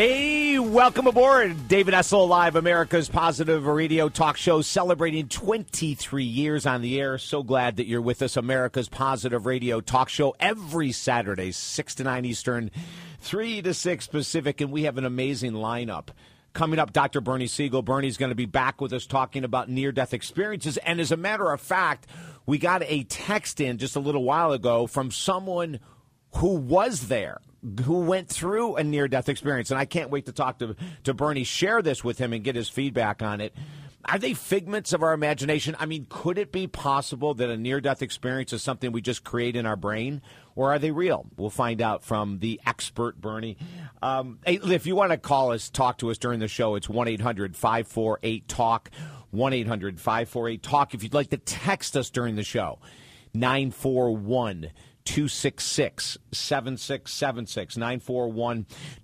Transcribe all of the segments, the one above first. Hey, welcome aboard. David Essel, live America's Positive Radio Talk Show, celebrating 23 years on the air. So glad that you're with us. America's Positive Radio Talk Show every Saturday, 6 to 9 Eastern, 3 to 6 Pacific, and we have an amazing lineup. Coming up, Dr. Bernie Siegel. Bernie's going to be back with us talking about near-death experiences. And as a matter of fact, we got a text in just a little while ago from someone who was there, who went through a near-death experience. And I can't wait to talk to Bernie, share this with him and get his feedback on it. Are they figments of our imagination? I mean, could it be possible that a near-death experience is something we just create in our brain? Or are they real? We'll find out from the expert, Bernie. If you want to call us, talk to us during the show, it's 1-800-548-TALK, 1-800-548-TALK. If you'd like to text us during the show, 941-266-7676,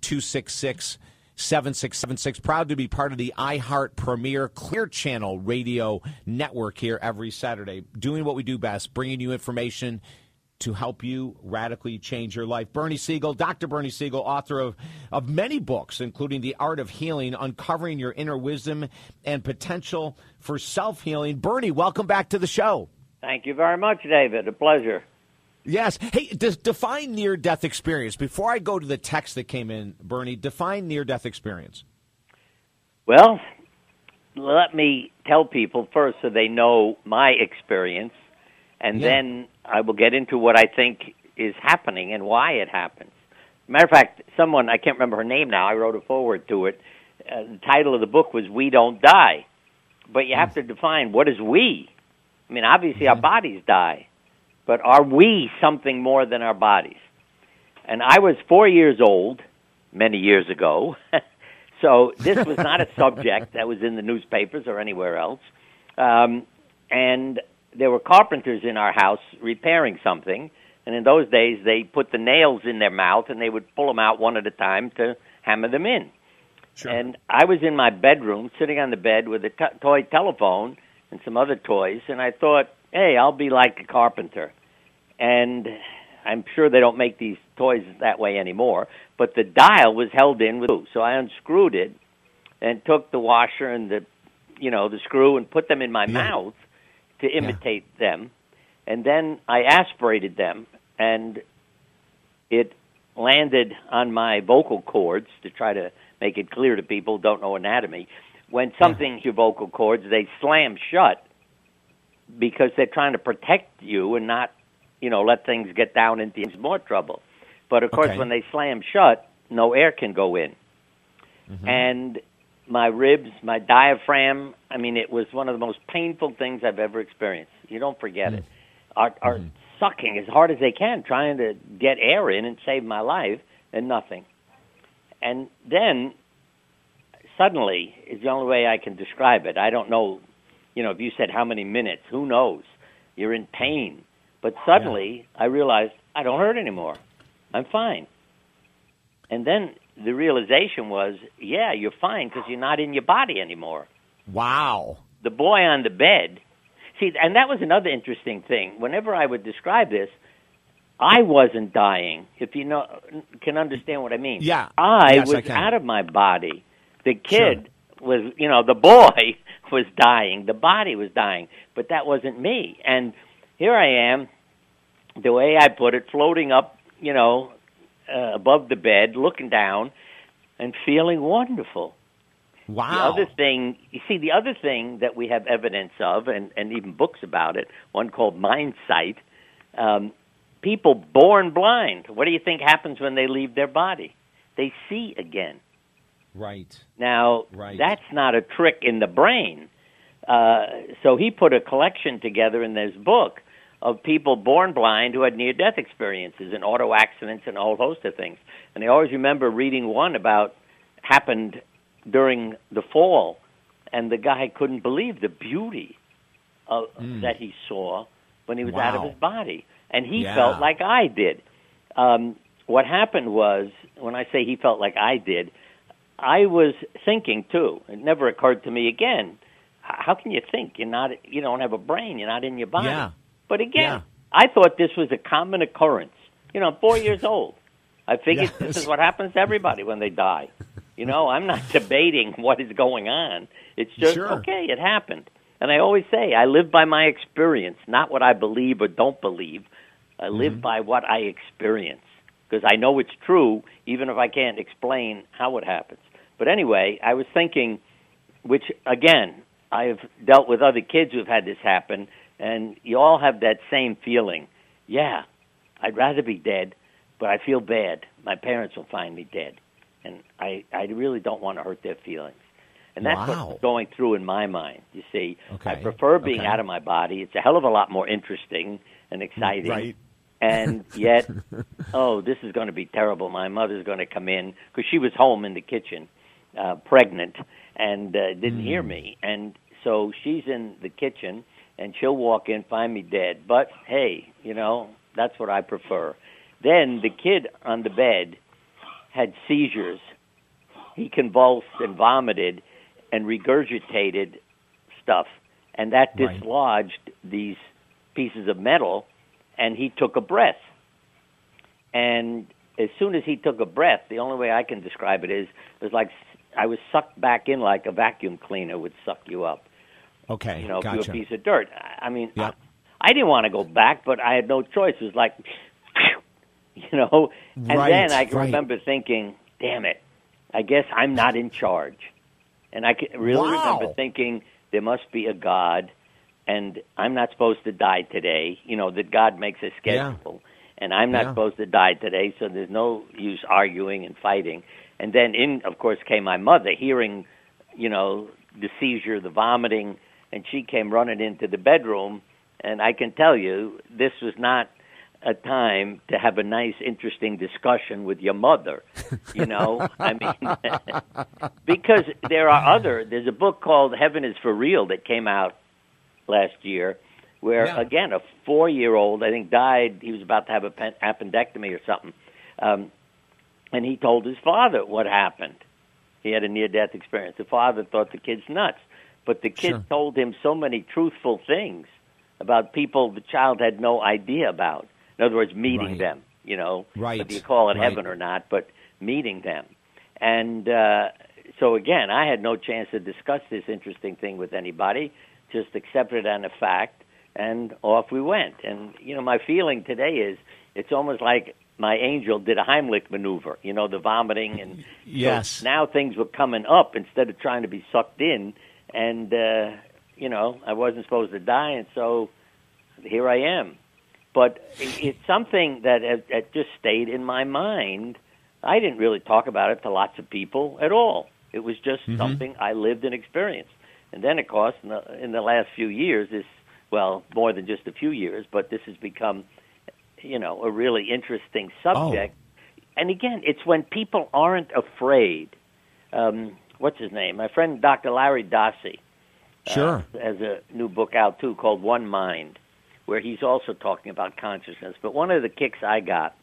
941-266-7676. Proud to be part of the iHeart Premier Clear Channel radio network here every Saturday, doing what we do best, bringing you information to help you radically change your life. Bernie Siegel, Dr. Bernie Siegel, author of many books, including The Art of Healing, Uncovering Your Inner Wisdom and Potential for Self-Healing. Bernie, welcome back to the show. Thank you very much, David. A pleasure. Yes. Hey, define near-death experience. Before I go to the text that came in, Bernie, define near-death experience. Well, let me tell people first so they know my experience, and then I will get into what I think is happening and why it happens. Matter of fact, someone, I can't remember her name now, I wrote a foreword to it. The title of the book was We Don't Die. But you have to define, what is we? I mean, obviously our bodies die, but are we something more than our bodies? And I was 4 years old many years ago, so this was not a subject that was in the newspapers or anywhere else. And there were carpenters in our house repairing something, and in those days they put the nails in their mouth and they would pull them out one at a time to hammer them in. Sure. And I was in my bedroom, sitting on the bed with a toy telephone and some other toys, and I thought, hey, I'll be like a carpenter. And I'm sure they don't make these toys that way anymore, but the dial was held in with glue. So I unscrewed it and took the washer and the screw and put them in my mouth to imitate them, and then I aspirated them, and it landed on my vocal cords, to try to make it clear to people who don't know anatomy. When something your vocal cords, they slam shut because they're trying to protect you and not, let things get down into more trouble. But, of course, when they slam shut, no air can go in. Mm-hmm. And my ribs, my diaphragm, I mean, it was one of the most painful things I've ever experienced. You don't forget it. Are sucking as hard as they can, trying to get air in and save my life, and nothing. And then, suddenly, is the only way I can describe it. I don't know, if you said how many minutes, who knows? You're in pain. But suddenly, I realized I don't hurt anymore. I'm fine. And then the realization was, you're fine because you're not in your body anymore. Wow. The boy on the bed. See, and that was another interesting thing. Whenever I would describe this, I wasn't dying, if you can understand what I mean. Yeah. I was out of my body. The kid was, the boy was dying. The body was dying. But that wasn't me. And here I am, the way I put it, floating up, above the bed, looking down, and feeling wonderful. Wow. The other thing that we have evidence of, and even books about it, one called Mind Sight, people born blind, what do you think happens when they leave their body? They see again. Right. Now, that's not a trick in the brain. So he put a collection together in this book of people born blind who had near-death experiences and auto accidents and a whole host of things. And I always remember reading one about happened during the fall, and the guy couldn't believe the beauty that he saw when he was out of his body. And he felt like I did. What happened was, when I say he felt like I did, I was thinking, too. It never occurred to me again. How can you think? You're not, you don't have a brain. You're not in your body. Yeah. But again, I thought this was a common occurrence. I'm 4 years old. I figured this is what happens to everybody when they die. You know, I'm not debating what is going on. It's just, okay, it happened. And I always say, I live by my experience, not what I believe or don't believe. I live by what I experience, because I know it's true, even if I can't explain how it happens. But anyway, I was thinking, which, again, I've dealt with other kids who've had this happen, and you all have that same feeling. Yeah, I'd rather be dead, but I feel bad. My parents will find me dead, and I really don't want to hurt their feelings. And that's what's going through in my mind, you see. Okay. I prefer being out of my body. It's a hell of a lot more interesting and exciting. Right. And yet, oh, this is going to be terrible. My mother's going to come in, because she was home in the kitchen, pregnant, and didn't hear me. And so she's in the kitchen, and she'll walk in, find me dead. But, hey, you know, that's what I prefer. Then the kid on the bed had seizures. He convulsed and vomited and regurgitated stuff, and that dislodged these pieces of metal, and he took a breath. And as soon as he took a breath, the only way I can describe it was like I was sucked back in like a vacuum cleaner would suck you up. Okay, you know, gotcha. If you're a piece of dirt. I mean, I didn't want to go back, but I had no choice. It was like, you know, and then I can remember thinking, damn it, I guess I'm not in charge. And I can really remember thinking, there must be a God, and I'm not supposed to die today. You know, that God makes a schedule, and I'm not supposed to die today, so there's no use arguing and fighting. And then in, of course, came my mother, hearing, you know, the seizure, the vomiting, and she came running into the bedroom. And I can tell you, this was not a time to have a nice, interesting discussion with your mother, you know? I mean, because there's a book called Heaven is for Real that came out last year where, again, a 4-year-old, I think, died. He was about to have an appendectomy or something. And he told his father what happened. He had a near-death experience. The father thought the kid's nuts, but the kid told him so many truthful things about people the child had no idea about. In other words, meeting them, you know, whether you call it heaven or not, but meeting them. And so, again, I had no chance to discuss this interesting thing with anybody, just accepted it on a fact, and off we went. And, you know, my feeling today is it's almost like my angel did a Heimlich maneuver, you know, the vomiting. And so now things were coming up instead of trying to be sucked in. And, you know, I wasn't supposed to die, and so here I am. But it's something that had just stayed in my mind. I didn't really talk about it to lots of people at all. It was just something I lived and experienced. And then, of course, in the last few years, more than just a few years, but this has become, you know, a really interesting subject. Oh. And again, it's when people aren't afraid. What's his name? My friend Dr. Larry Dossey has a new book out, too, called One Mind, where he's also talking about consciousness. But one of the kicks I got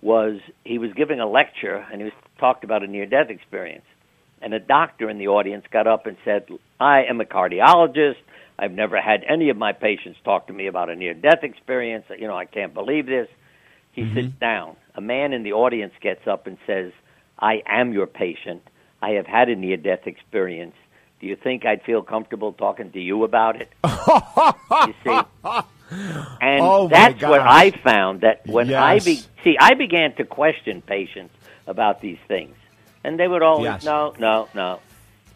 was he was giving a lecture, and talked about a near-death experience. And a doctor in the audience got up and said, I am a cardiologist. I've never had any of my patients talk to me about a near-death experience. You know, I can't believe this. He sits down. A man in the audience gets up and says, I am your patient. I have had a near-death experience. Do you think I'd feel comfortable talking to you about it? You see? And that's what I found, that when I began to question patients about these things. And they would always, no.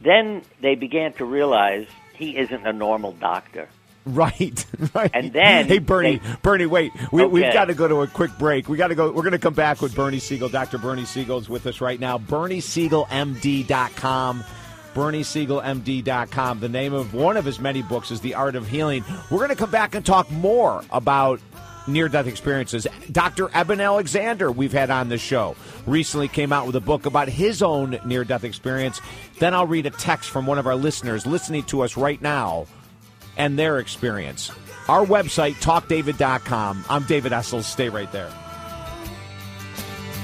Then they began to realize he isn't a normal doctor. Right. And then hey, Bernie, wait. We've got to go to a quick break. We're going to come back with Bernie Siegel. Dr. Bernie Siegel is with us right now. BernieSiegelMD.com. BernieSiegelMD.com. The name of one of his many books is The Art of Healing. We're going to come back and talk more about near-death experiences. Dr. Eben Alexander, we've had on the show, recently came out with a book about his own near-death experience. Then I'll read a text from one of our listeners listening to us right now and their experience. Our website, TalkDavid.com. I'm David Essel. Stay right there.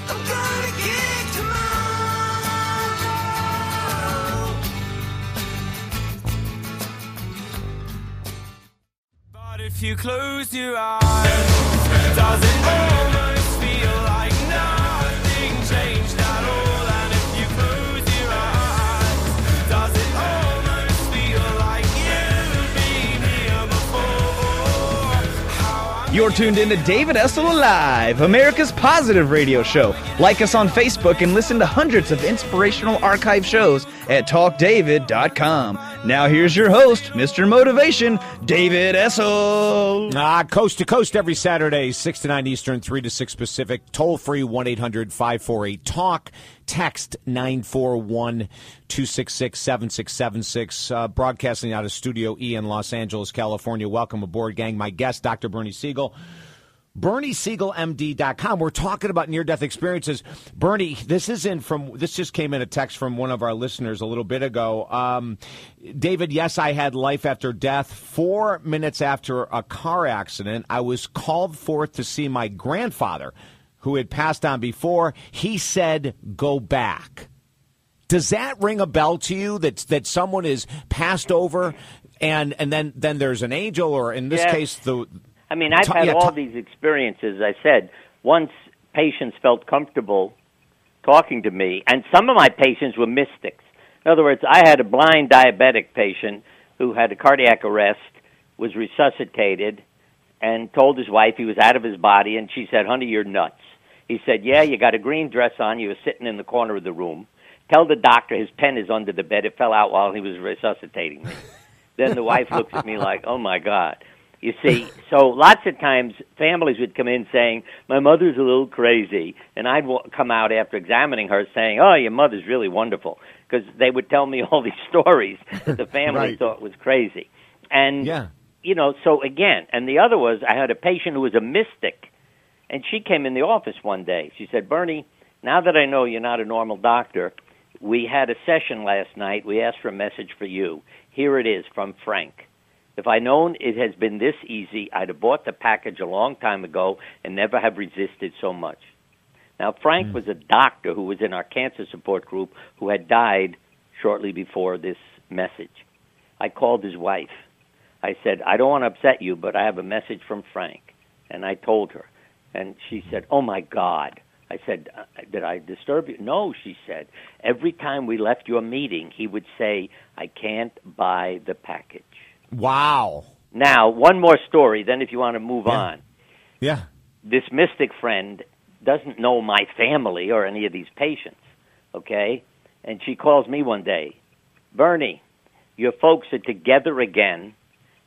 I'm gonna get to my if you close your eyes, does it almost feel like nothing changed at all? And if you close your You're tuned in to David Essel Live, America's positive radio show. Like us on Facebook and listen to hundreds of inspirational archive shows at TalkDavid.com. Now here's your host, Mr. Motivation, David Essel. Coast to coast every Saturday, 6 to 9 Eastern, 3 to 6 Pacific. Toll free, 1-800-548-TALK. Text 941-266-7676. Broadcasting out of Studio E in Los Angeles, California. Welcome aboard, gang. My guest, Dr. Bernie Siegel. BernieSiegelMD.com. We're talking about near-death experiences. Bernie, this just came in a text from one of our listeners a little bit ago. David, yes, I had life after death. 4 minutes after a car accident, I was called forth to see my grandfather, who had passed on before. He said, go back. Does that ring a bell to you, that someone is passed over and then there's an angel, or in this case, I've had all these experiences. I said, once patients felt comfortable talking to me, and some of my patients were mystics. In other words, I had a blind diabetic patient who had a cardiac arrest, was resuscitated, and told his wife he was out of his body, and she said, honey, you're nuts. He said, yeah, you got a green dress on, you were sitting in the corner of the room. Tell the doctor his pen is under the bed. It fell out while he was resuscitating me. Then the wife looks at me like, oh, my God. You see, so lots of times families would come in saying, my mother's a little crazy, and I'd come out after examining her saying, oh, your mother's really wonderful, because they would tell me all these stories that the family right. thought was crazy. And yeah. You know, so again, and the other was I had a patient who was a mystic, and she came in the office one day. She said, Bernie, now that I know you're not a normal doctor, we had a session last night. We asked for a message for you. Here it is from Frank. If I'd known it has been this easy, I'd have bought the package a long time ago and never have resisted so much. Now, Frank was a doctor who was in our cancer support group who had died shortly before this message. I called his wife. I said, I don't want to upset you, but I have a message from Frank. And I told her. And she said, oh, my God. I said, did I disturb you? No, she said. Every time we left your meeting, he would say, I can't buy the package. Wow. Now, one more story, then if you want to move on. Yeah. This mystic friend doesn't know my family or any of these patients, okay? And she calls me one day, Bernie, your folks are together again,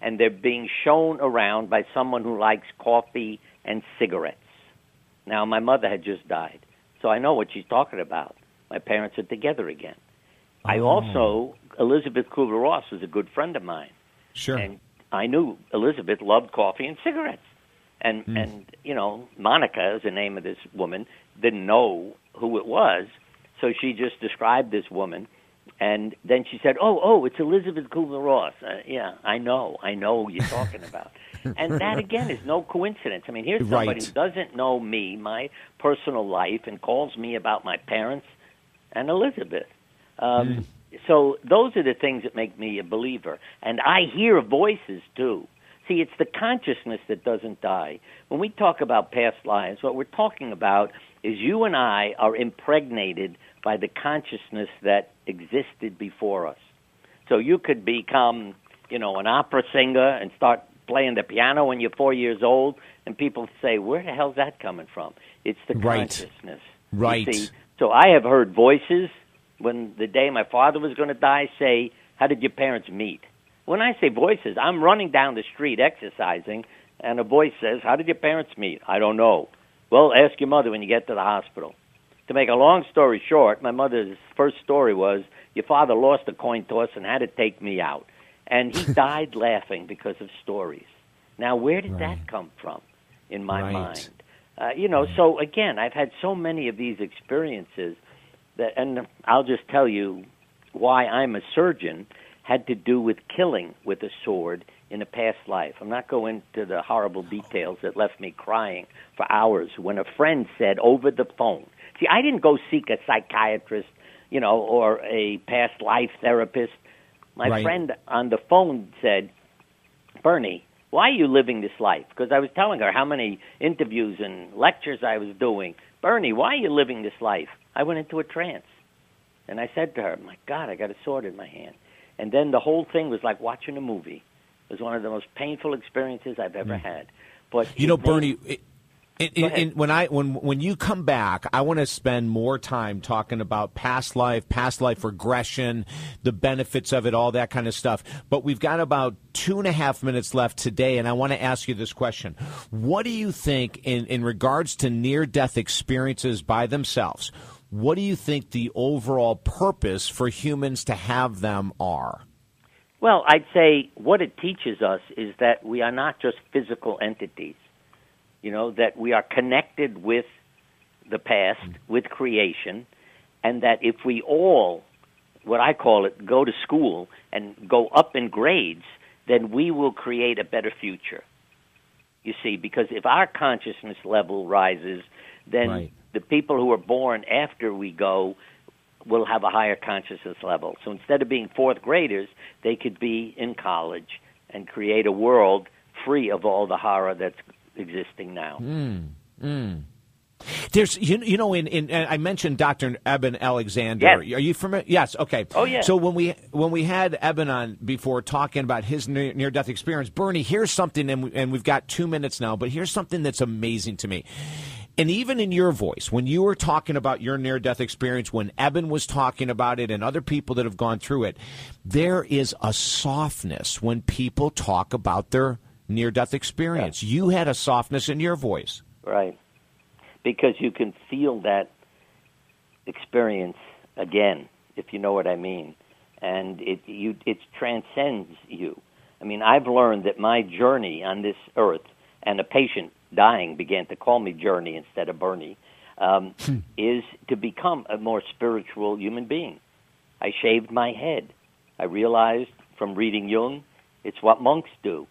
and they're being shown around by someone who likes coffee and cigarettes. Now, my mother had just died, so I know what she's talking about. My parents are together again. Oh. I also, Elizabeth Kübler-Ross was a good friend of mine. Sure. And I knew Elizabeth loved coffee and cigarettes. And, you know, Monica is the name of this woman, didn't know who it was, so she just described this woman. And then she said, oh, it's Elizabeth Kübler-Ross. Yeah, I know who you're talking about. And that, again, is no coincidence. I mean, here's somebody who doesn't know me, my personal life, and calls me about my parents and Elizabeth. So those are the things that make me a believer. And I hear voices, too. See, it's the consciousness that doesn't die. When we talk about past lives, what we're talking about is you and I are impregnated by the consciousness that existed before us. So you could become, you know, an opera singer and start playing the piano when you're 4 years old, and people say, where the hell's that coming from? It's the consciousness. Right. You see? So I have heard voices when the day my father was going to die say, how did your parents meet? When I say voices, I'm running down the street exercising, and a voice says, how did your parents meet? I don't know. Well, ask your mother when you get to the hospital. To make a long story short, my mother's first story was, your father lost a coin toss and had to take me out. And he died laughing because of stories. Now, where did that come from in my mind? You know, so again, I've had so many of these experiences that, and I'll just tell you why I'm a surgeon, had to do with killing with a sword in a past life. I'm not going into the horrible details that left me crying for hours when a friend said over the phone, see, I didn't go seek a psychiatrist, you know, or a past life therapist. My friend on the phone said, Bernie, why are you living this life? Because I was telling her how many interviews and lectures I was doing. Bernie, why are you living this life? I went into a trance. And I said to her, my God, I got a sword in my hand. And then the whole thing was like watching a movie. It was one of the most painful experiences I've ever had. But you know, Bernie, when you come back, I want to spend more time talking about past life regression, the benefits of it, all that kind of stuff. But we've got about 2.5 minutes left today, and I want to ask you this question. What do you think, in regards to near-death experiences by themselves, what do you think the overall purpose for humans to have them are? Well, I'd say what it teaches us is that we are not just physical entities. You know, that we are connected with the past, with creation, and that if we all, what I call it, go to school and go up in grades, then we will create a better future. You see, because if our consciousness level rises, then the people who are born after we go will have a higher consciousness level. So instead of being fourth graders, they could be in college and create a world free of all the horror that's existing now. There's, you know, I mentioned Dr. Eben Alexander. Yes. Are you familiar? Yes. Okay. Oh yeah. So when we had Eben on before talking about his near-death experience, Bernie, here's something, and we've got 2 minutes now, but here's something that's amazing to me. And even in your voice, when you were talking about your near-death experience, when Eben was talking about it and other people that have gone through it, there is a softness when people talk about their near-death experience. Yeah. You had a softness in your voice. Right. Because you can feel that experience again, if you know what I mean. And it transcends you. I mean, I've learned that my journey on this earth, and a patient dying began to call me Journey instead of Bernie, is to become a more spiritual human being. I shaved my head. I realized from reading Jung, it's what monks do,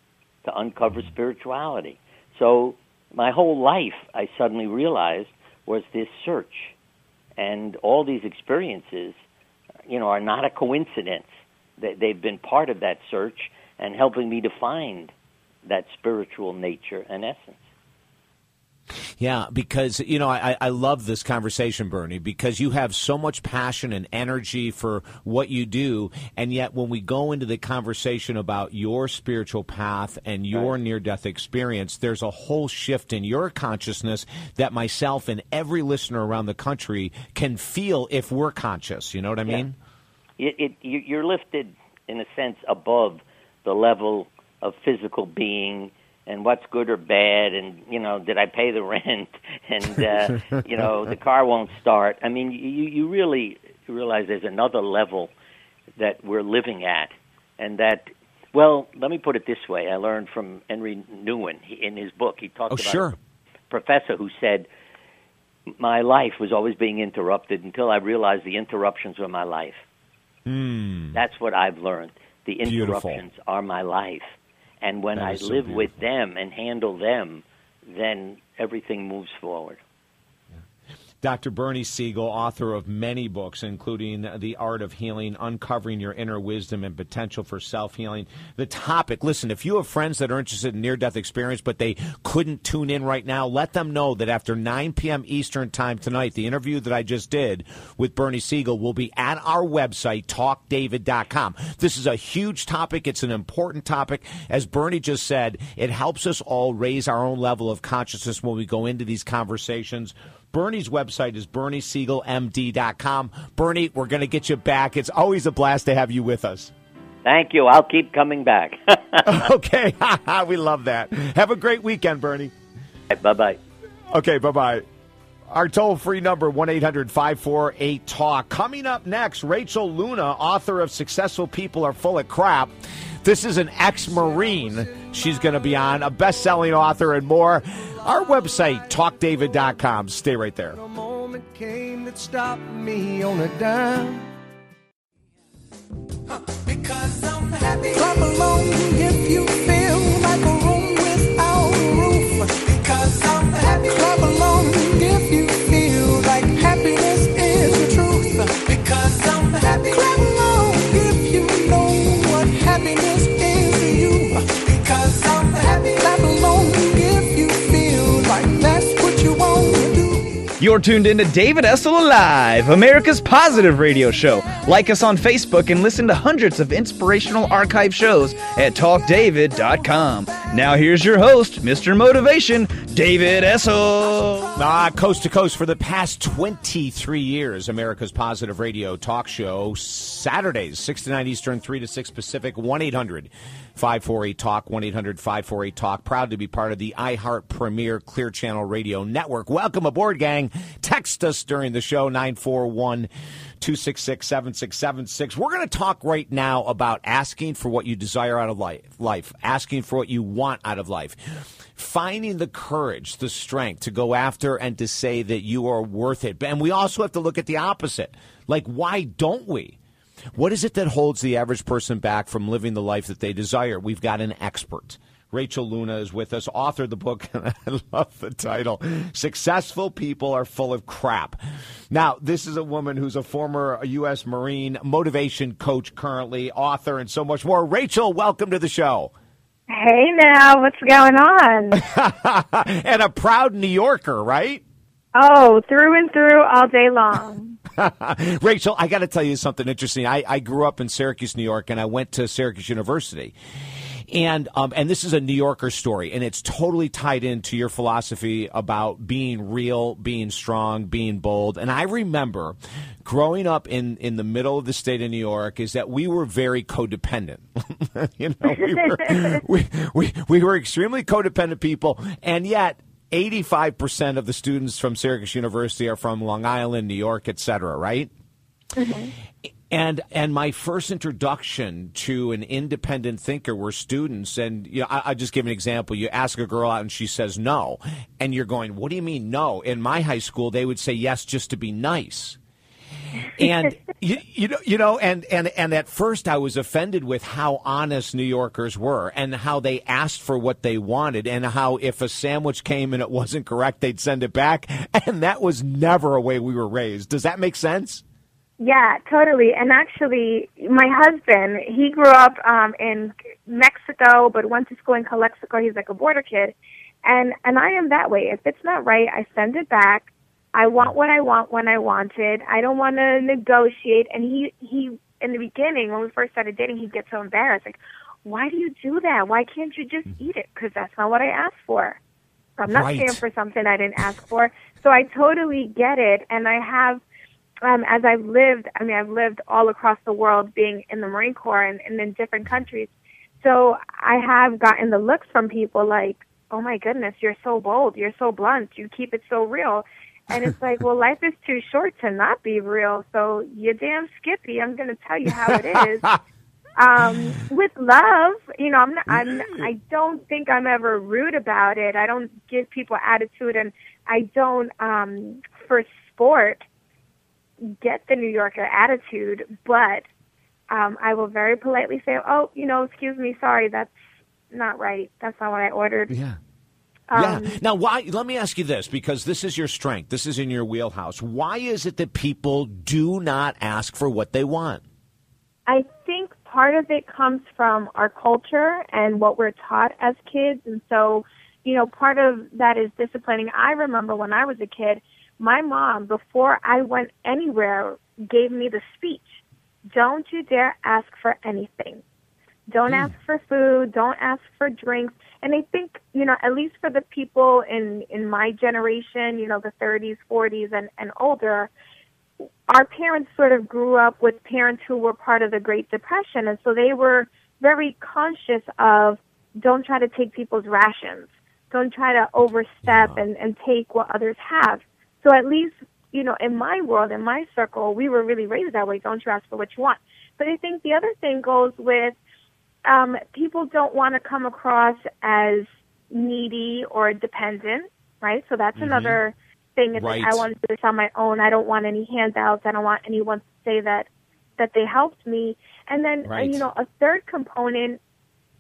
to uncover spirituality. So my whole life, I suddenly realized, was this search. And all these experiences, you know, are not a coincidence. They've been part of that search and helping me to find that spiritual nature and essence. Yeah, because, you know, I love this conversation, Bernie, because you have so much passion and energy for what you do, and yet when we go into the conversation about your spiritual path and your near-death experience, there's a whole shift in your consciousness that myself and every listener around the country can feel if we're conscious. You know what I mean? You're lifted, in a sense, above the level of physical being and what's good or bad, and, you know, did I pay the rent, and, you know, the car won't start. I mean, you really realize there's another level that we're living at, and that, well, let me put it this way. I learned from Henry Nouwen in his book. He talked about a professor who said, my life was always being interrupted until I realized the interruptions were my life. That's what I've learned. The interruptions are my life. And when I live with them and handle them, then everything moves forward. Yeah. Dr. Bernie Siegel, author of many books, including The Art of Healing, Uncovering Your Inner Wisdom and Potential for Self-Healing. The topic, listen, if you have friends that are interested in near-death experience but they couldn't tune in right now, let them know that after 9 p.m. Eastern time tonight, the interview that I just did with Bernie Siegel will be at our website, talkdavid.com. This is a huge topic. It's an important topic. As Bernie just said, it helps us all raise our own level of consciousness when we go into these conversausBernie's website is berniesiegelmd.com. Bernie, we're going to get you back. It's always a blast to have you with us. Thank you. I'll keep coming back. Okay. We love that. Have a great weekend, Bernie. Bye-bye. Okay, bye-bye. Our toll-free number, 1-800-548-TALK. Coming up next, Rachel Luna, author of Successful People Are Full of Crap. This is an ex-Marine. She's going to be on, a best-selling author and more. Our website, talkdavid.com. Stay right there. A moment came that stopped me on a dime. Because I'm happy. Come along if you feel like a room without a roof. Because I'm happy. Come along if you feel like happiness is the truth. Because I'm happy. Come along if you know what happiness is to you. Because I'm happy. Clap along. You're tuned in to David Essel Alive, America's positive radio show. Like us on Facebook and listen to hundreds of inspirational archive shows at TalkDavid.com. Now here's your host, Mr. Motivation, David Essel. Coast to coast for the past 23 years, America's positive radio talk show, Saturdays, 6 to 9 Eastern, 3 to 6 Pacific, 1-800-548-TALK, 1-800-548-TALK. Proud to be part of the iHeart Premier Clear Channel Radio Network. Welcome aboard, gang. Text us during the show, 941-266-7676. We're going to talk right now about asking for what you desire out of life, asking for what you want out of life, finding the courage, the strength to go after and to say that you are worth it. And we also have to look at the opposite. Like, why don't we? What is it that holds the average person back from living the life that they desire? We've got an expert. Rachel Luna is with us, author of the book, and I love the title, Successful People Are Full of Crap. Now, this is a woman who's a former U.S. Marine, motivation coach currently, author, and so much more. Rachel, welcome to the show. Hey now, what's going on? And a proud New Yorker, right? Oh, through and through all day long. Rachel, I got to tell you something interesting. I grew up in Syracuse, New York, and I went to Syracuse University. And this is a New Yorker story, and it's totally tied into your philosophy about being real, being strong, being bold. And I remember growing up in the middle of the state of New York is that we were very codependent. You know, we were extremely codependent people, and yet 85% of the students from Syracuse University are from Long Island, New York, et cetera, right? Mm-hmm. And my first introduction to an independent thinker were students. And you know, I just give an example. You ask a girl out and she says no. And you're going, what do you mean no? In my high school, they would say yes just to be nice. And you know, and at first I was offended with how honest New Yorkers were and how they asked for what they wanted and how if a sandwich came and it wasn't correct, they'd send it back. And that was never a way we were raised. Does that make sense? Yeah, totally. And actually, my husband, he grew up in Mexico, but went to school in Calexico. He's like a border kid. And I am that way. If it's not right, I send it back. I want what I want when I want it. I don't want to negotiate. And he in the beginning, when we first started dating, he'd get so embarrassed. Like, why do you do that? Why can't you just eat it? Because that's not what I asked for. I'm not paying for something I didn't ask for. So I totally get it. And I have, as I've lived, I mean, I've lived all across the world being in the Marine Corps and in different countries. So I have gotten the looks from people like, oh, my goodness, you're so bold. You're so blunt. You keep it so real. And it's like, well, life is too short to not be real, so you damn Skippy, I'm going to tell you how it is. With love, you know, I don't think I'm ever rude about it. I don't give people attitude, and I don't, for sport, get the New Yorker attitude, but I will very politely say, oh, you know, excuse me, sorry, that's not right. That's not what I ordered. Yeah. Yeah. Now, why? Let me ask you this, because this is your strength. This is in your wheelhouse. Why is it that people do not ask for what they want? I think part of it comes from our culture and what we're taught as kids. And so, you know, part of that is disciplining. I remember when I was a kid, my mom, before I went anywhere, gave me the speech. Don't you dare ask for anything. Don't ask for food. Don't ask for drinks. And I think, you know, at least for the people in my generation, you know, the 30s, 40s, and older, our parents sort of grew up with parents who were part of the Great Depression. And so they were very conscious of don't try to take people's rations. Don't try to overstep and take what others have. So at least, you know, in my world, in my circle, we were really raised that way. Don't you ask for what you want. But I think the other thing goes with, people don't want to come across as needy or dependent, right? So that's another thing. Right. Like, I want to do this on my own. I don't want any handouts. I don't want anyone to say that they helped me. And then, you know, a third component,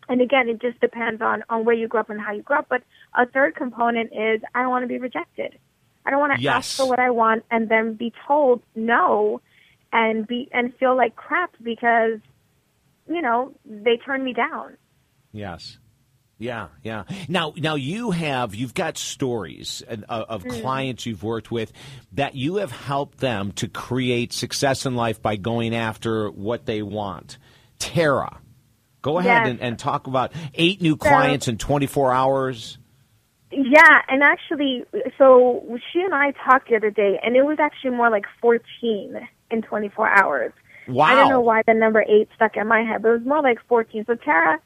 and again, it just depends on where you grew up and how you grew up, but a third component is I don't want to be rejected. I don't want to ask for what I want and then be told no and feel like crap because, you know, they turn me down. Yes. Yeah. Now you've got stories of clients you've worked with that you have helped them to create success in life by going after what they want. Tara, go ahead and talk about 8 new clients in 24 hours. Yeah, and actually, so she and I talked the other day, and it was actually more like 14 in 24 hours. Wow. I don't know why the number 8 stuck in my head, but it was more like 14. So Tara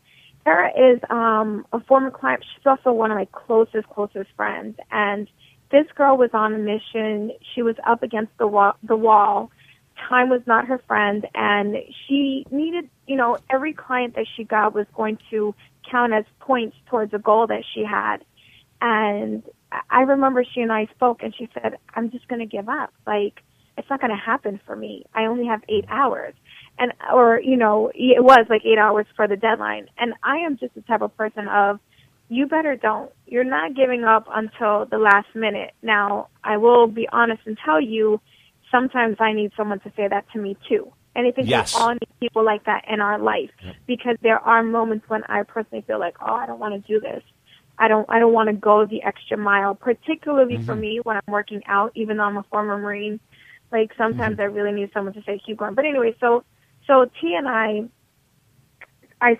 is a former client. She's also one of my closest friends. And this girl was on a mission. She was up against the wall. Time was not her friend. And she needed, every client that she got was going to count as points towards a goal that she had. And I remember she and I spoke, and she said, I'm just going to give up. Like, it's not going to happen for me. I only have 8 hours. It was like 8 hours for the deadline. And I am just the type of person of, you better don't. You're not giving up until the last minute. Now, I will be honest and tell you, sometimes I need someone to say that to me too. And I think we all need people like that in our life, because there are moments when I personally feel like, I don't want to do this. I don't want to go the extra mile, particularly for me when I'm working out, even though I'm a former Marine. Like, sometimes I really need someone to say, keep going. But anyway, so T and I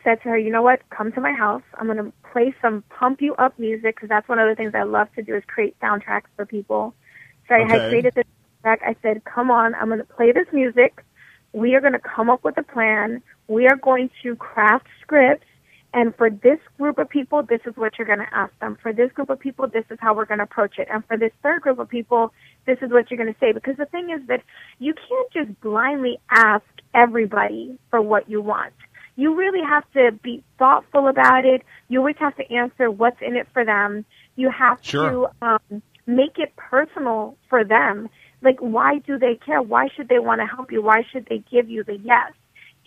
said to her, you know what, come to my house. I'm going to play some pump you up music, because that's one of the things I love to do is create soundtracks for people. So I created this track. I said, come on, I'm going to play this music. We are going to come up with a plan. We are going to craft scripts. And for this group of people, this is what you're going to ask them. For this group of people, this is how we're going to approach it. And for this third group of people, this is what you're going to say. Because the thing is that you can't just blindly ask everybody for what you want. You really have to be thoughtful about it. You always have to answer what's in it for them. You have to make it personal for them. Like, why do they care? Why should they want to help you? Why should they give you the yes?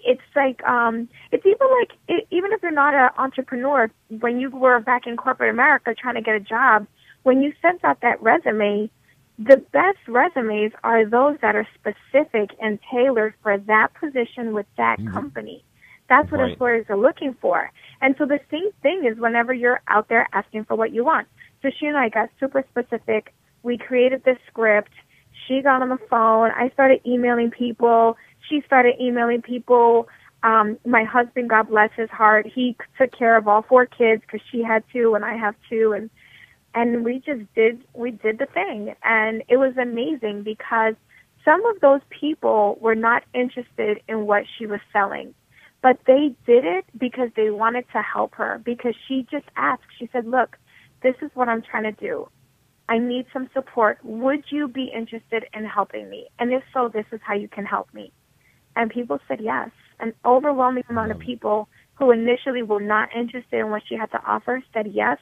It's like, even if you're not an entrepreneur, when you were back in corporate America trying to get a job, when you sent out that resume, the best resumes are those that are specific and tailored for that position with that company. That's what employers are looking for. And so the same thing is whenever you're out there asking for what you want. So she and I got super specific. We created this script. She got on the phone. I started emailing people. She started emailing people. My husband, God bless his heart, he took care of all 4 kids, because she had 2 and I have 2, and we did the thing, and it was amazing because some of those people were not interested in what she was selling, but they did it because they wanted to help her, because she just asked. She said, "Look, this is what I'm trying to do. I need some support. Would you be interested in helping me? And if so, this is how you can help me." And people said yes. An overwhelming amount of people who initially were not interested in what she had to offer said yes,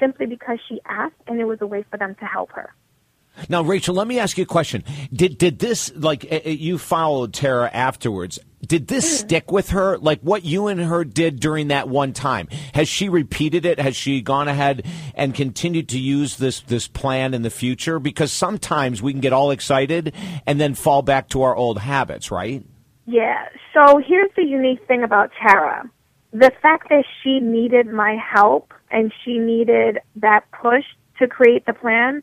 simply because she asked, and it was a way for them to help her. Now, Rachel, let me ask you a question. Did this, you followed Tara afterwards, did this stick with her? Like, what you and her did during that one time, has she repeated it? Has she gone ahead and continued to use this plan in the future? Because sometimes we can get all excited and then fall back to our old habits, right? Yeah, so here's the unique thing about Tara. The fact that she needed my help and she needed that push to create the plan,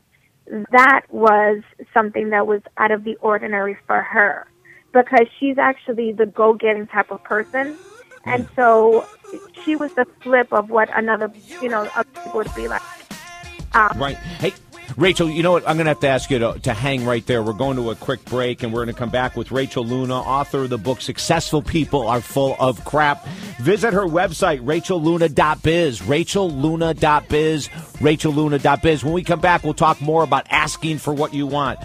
that was something that was out of the ordinary for her, because she's actually the go-getting type of person. And so she was the flip of what another, other people would be like. Right. Hey. Rachel, you know what? I'm going to have to ask you to hang right there. We're going to a quick break, and we're going to come back with Rachel Luna, author of the book Successful People Are Full of Crap. Visit her website, rachelluna.biz, rachelluna.biz, rachelluna.biz. When we come back, we'll talk more about asking for what you want,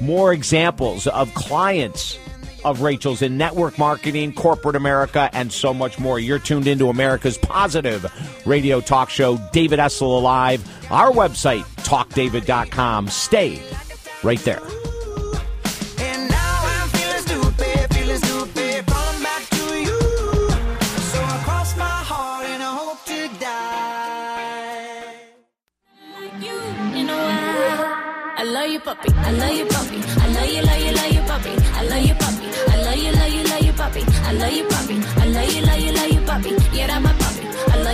more examples of clients of Rachel's in network marketing, corporate America, and so much more. You're tuned into America's Positive Radio Talk Show, David Essel Alive. Our website, TalkDavid.com. Stay right there. I love you, puppy. I love you, puppy. I love you, love you, love you, puppy. I love you, puppy. I love you, love you, love you, puppy. I love you, puppy. I love you, love you, love you, puppy. Yeah, that's my puppy. I love you.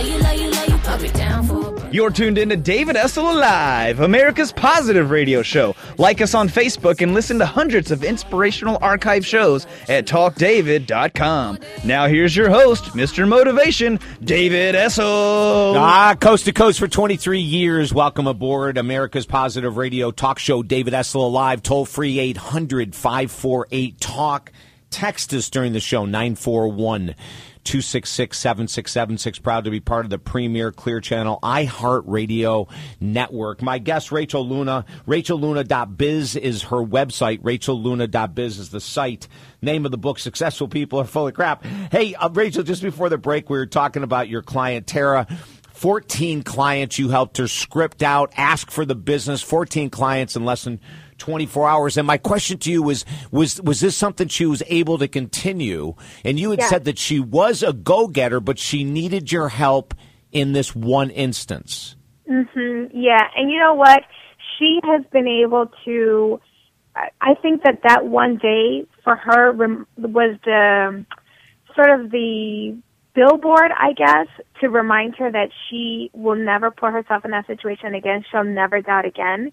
You're tuned in to David Essel Live, America's positive radio show. Like us on Facebook and listen to hundreds of inspirational archive shows at TalkDavid.com. Now here's your host, Mr. Motivation, David Essel. Coast to coast for 23 years. Welcome aboard America's positive radio talk show, David Essel Live. Toll free 800-548-TALK. Text us during the show, 941-266-7676. Proud to be part of the premier Clear Channel iHeart Radio network. My guest, Rachel Luna. RachelLuna.biz is her website. RachelLuna.biz is the site. Name of the book, Successful People Are Full of Crap. Hey, Rachel, just before the break, we were talking about your client, Tara. 14 clients you helped her script out, ask for the business, 14 clients in less than 24 hours. And my question to you was this something she was able to continue? And you had said that she was a go-getter, but she needed your help in this one instance. Yeah, and you know what? She has been able to, I think that that one day for her was the sort of the billboard, I guess, to remind her that she will never put herself in that situation again. She'll never doubt again.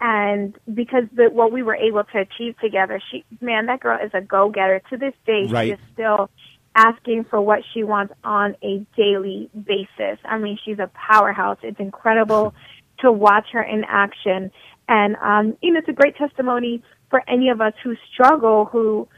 And because what we were able to achieve together, that girl is a go-getter. To this day, right. She is still asking for what she wants on a daily basis. I mean, she's a powerhouse. It's incredible to watch her in action. And, you know, it's a great testimony for any of us who struggle, who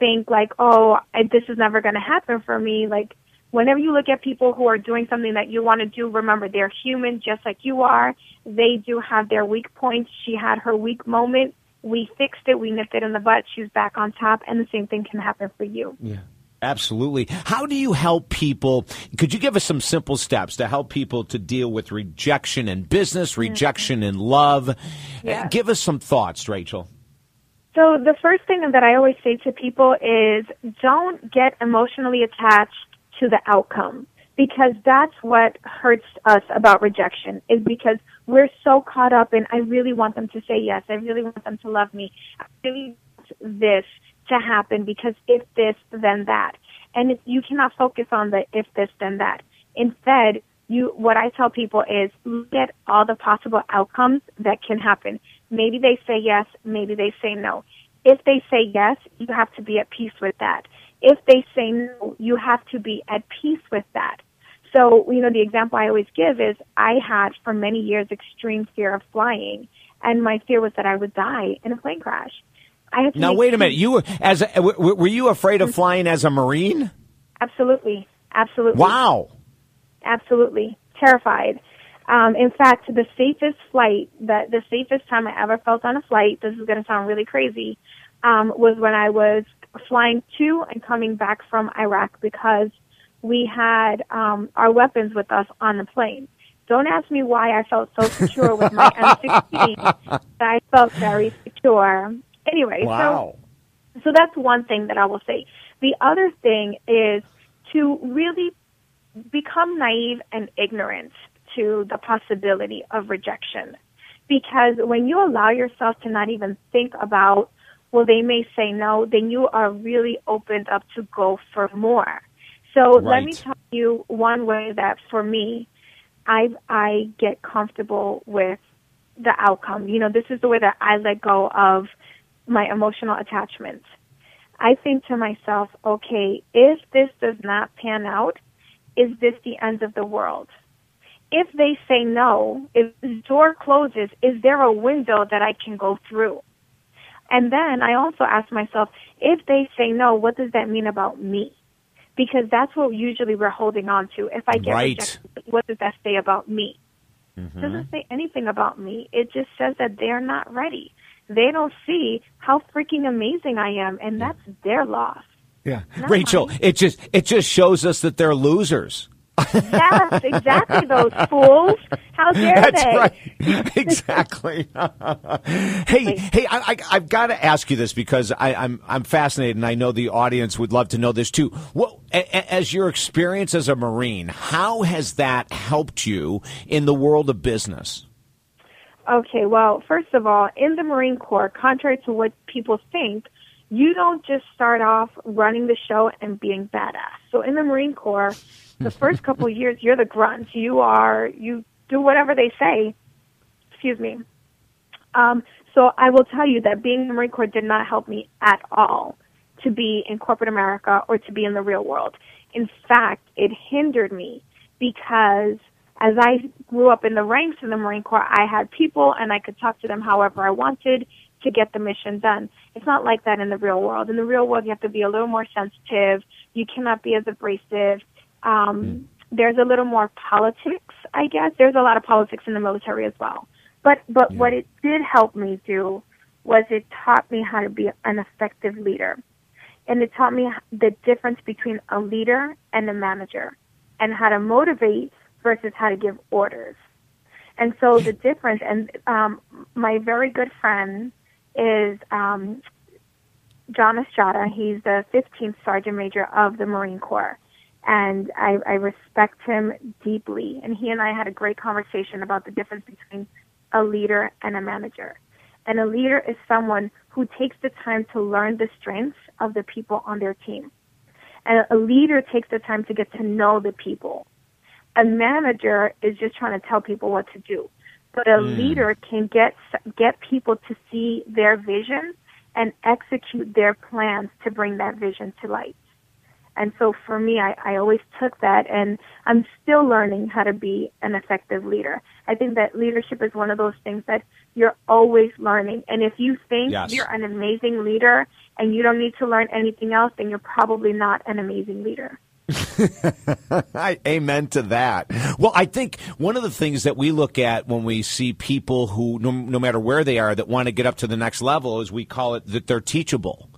think like, oh, this is never going to happen for me. Like, whenever you look at people who are doing something that you want to do, remember, they're human just like you are. They do have their weak points. She had her weak moment. We fixed it. We nipped it in the butt. She's back on top. And the same thing can happen for you. Yeah, absolutely. How do you help people? Could you give us some simple steps to help people to deal with rejection in business, rejection in love? Yes. Give us some thoughts, Rachel. So the first thing that I always say to people is don't get emotionally attached to the outcome, because that's what hurts us about rejection, is because we're so caught up in, I really want them to say yes, I really want them to love me, I really want this to happen, because if this, then that. And you cannot focus on the if this, then that. Instead, what I tell people is look at all the possible outcomes that can happen. Maybe they say yes, maybe they say no. If they say yes, you have to be at peace with that. If they say no, you have to be at peace with that. So, you know, the example I always give is I had for many years extreme fear of flying, and my fear was that I would die in a plane crash. I had to now, wait a minute. Were you afraid of flying as a Marine? Absolutely. Absolutely. Wow. Absolutely. Terrified. In fact, the safest time I ever felt on a flight, this is going to sound really crazy, was when I was flying to and coming back from Iraq, because we had our weapons with us on the plane. Don't ask me why I felt so secure with my M16, but I felt very secure. Anyway, wow. So that's one thing that I will say. The other thing is to really become naive and ignorant to the possibility of rejection. Because when you allow yourself to not even think about, well, they may say no, then you are really opened up to go for more. So right. Let me tell you one way that for me, I get comfortable with the outcome. You know, this is the way that I let go of my emotional attachments. I think to myself, okay, if this does not pan out, is this the end of the world? If they say no, if the door closes, is there a window that I can go through? And then I also ask myself, if they say no, what does that mean about me? Because that's what usually we're holding on to. If I get rejected, what does that say about me? It doesn't say anything about me. It just says that they're not ready. They don't see how freaking amazing I am, and that's their loss. Yeah, not Rachel, mine. It just shows us that they're losers. Yes, exactly, those fools. How dare they? Right. Exactly. hey, I've got to ask you this, because I'm fascinated, and I know the audience would love to know this too. What, as your experience as a Marine, how has that helped you in the world of business? Okay, well, first of all, in the Marine Corps, contrary to what people think, you don't just start off running the show and being badass. So in the Marine Corps, the first couple of years, you're the grunt. You do whatever they say. Excuse me. So I will tell you that being in the Marine Corps did not help me at all to be in corporate America or to be in the real world. In fact, it hindered me because as I grew up in the ranks in the Marine Corps, I had people and I could talk to them however I wanted to get the mission done. It's not like that in the real world. In the real world, you have to be a little more sensitive. You cannot be as abrasive. There's a little more politics, I guess. There's a lot of politics in the military as well. But what it did help me do was it taught me how to be an effective leader. And it taught me the difference between a leader and a manager and how to motivate versus how to give orders. And so the difference, and my very good friend is John Estrada. He's the 15th Sergeant Major of the Marine Corps. And I respect him deeply. And he and I had a great conversation about the difference between a leader and a manager. And a leader is someone who takes the time to learn the strengths of the people on their team. And a leader takes the time to get to know the people. A manager is just trying to tell people what to do. But a leader can get people to see their vision and execute their plans to bring that vision to light. And so for me, I always took that, and I'm still learning how to be an effective leader. I think that leadership is one of those things that you're always learning. And if you think you're an amazing leader and you don't need to learn anything else, then you're probably not an amazing leader. Amen to that. Well, I think one of the things that we look at when we see people who, no matter where they are, that want to get up to the next level is we call it that they're teachable,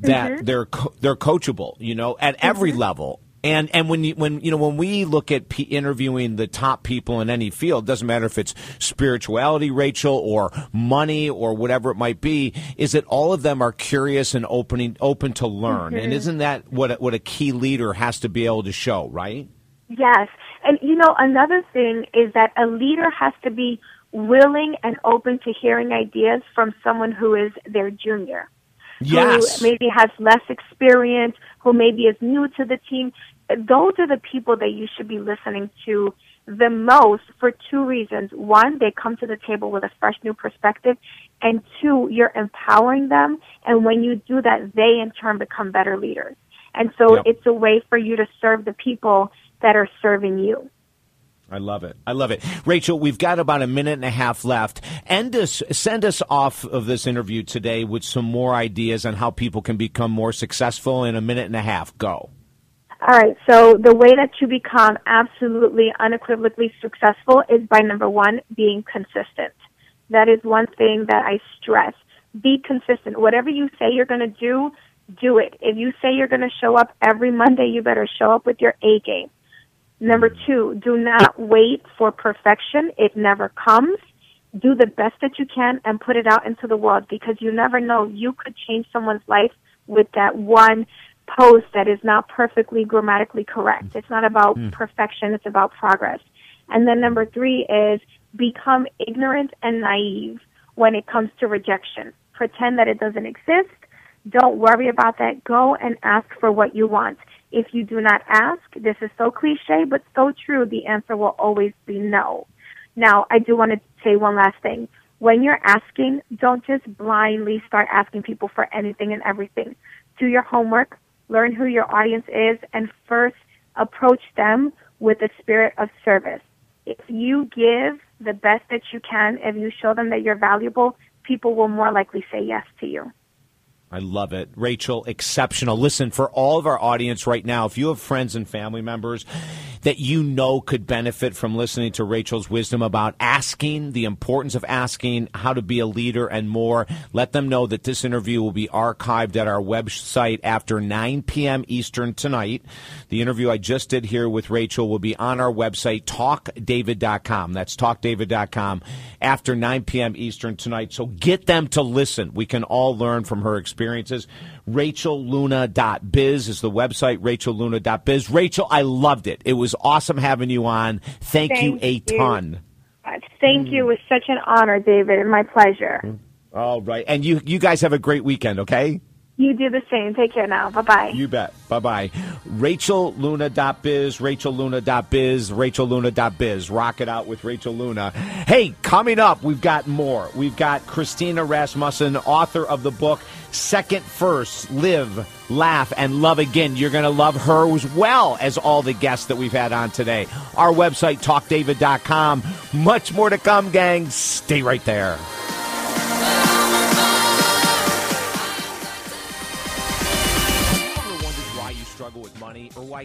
that they're coachable, you know, at every level. And when we look at interviewing the top people in any field, doesn't matter if it's spirituality, Rachel, or money, or whatever it might be, is that all of them are curious and open to learn. And isn't that what a key leader has to be able to show, right? Yes. And, you know, another thing is that a leader has to be willing and open to hearing ideas from someone who is their junior. Yes. Who maybe has less experience, who maybe is new to the team. Those are the people that you should be listening to the most for two reasons. One, they come to the table with a fresh new perspective. And two, you're empowering them. And when you do that, they in turn become better leaders. And so it's a way for you to serve the people that are serving you. I love it. I love it. Rachel, we've got about a minute and a half left. Send us off of this interview today with some more ideas on how people can become more successful in a minute and a half. Go. All right. So the way that you become absolutely unequivocally successful is by, number one, being consistent. That is one thing that I stress. Be consistent. Whatever you say you're going to do, do it. If you say you're going to show up every Monday, you better show up with your A game. Number two, do not wait for perfection. It never comes. Do the best that you can and put it out into the world, because you never know. You could change someone's life with that one post that is not perfectly grammatically correct. It's not about perfection. It's about progress. And then number three is become ignorant and naive when it comes to rejection. Pretend that it doesn't exist. Don't worry about that. Go and ask for what you want. If you do not ask, this is so cliche, but so true, the answer will always be no. Now, I do want to say one last thing. When you're asking, don't just blindly start asking people for anything and everything. Do your homework, learn who your audience is, and first approach them with a spirit of service. If you give the best that you can, if you show them that you're valuable, people will more likely say yes to you. I love it. Rachel, exceptional. Listen, for all of our audience right now, if you have friends and family members that you know could benefit from listening to Rachel's wisdom about asking, the importance of asking, how to be a leader and more, let them know that this interview will be archived at our website after 9 p.m. Eastern tonight. The interview I just did here with Rachel will be on our website, talkdavid.com. That's talkdavid.com after 9 p.m. Eastern tonight. So get them to listen. We can all learn from her experiences. RachelLuna.biz is the website, RachelLuna.biz. Rachel, I loved it. It was awesome having you on. Thank you a ton. Thank you. It was such an honor, David, and my pleasure. All right. And you guys have a great weekend, okay? You do the same. Take care now. Bye-bye. You bet. Bye-bye. RachelLuna.biz, RachelLuna.biz, RachelLuna.biz. Rock it out with Rachel Luna. Hey, coming up, we've got more. We've got Christina Rasmussen, author of the book, Second First, Live, Laugh, and Love Again. You're going to love her as well as all the guests that we've had on today. Our website, TalkDavid.com. Much more to come, gang. Stay right there. Money, or why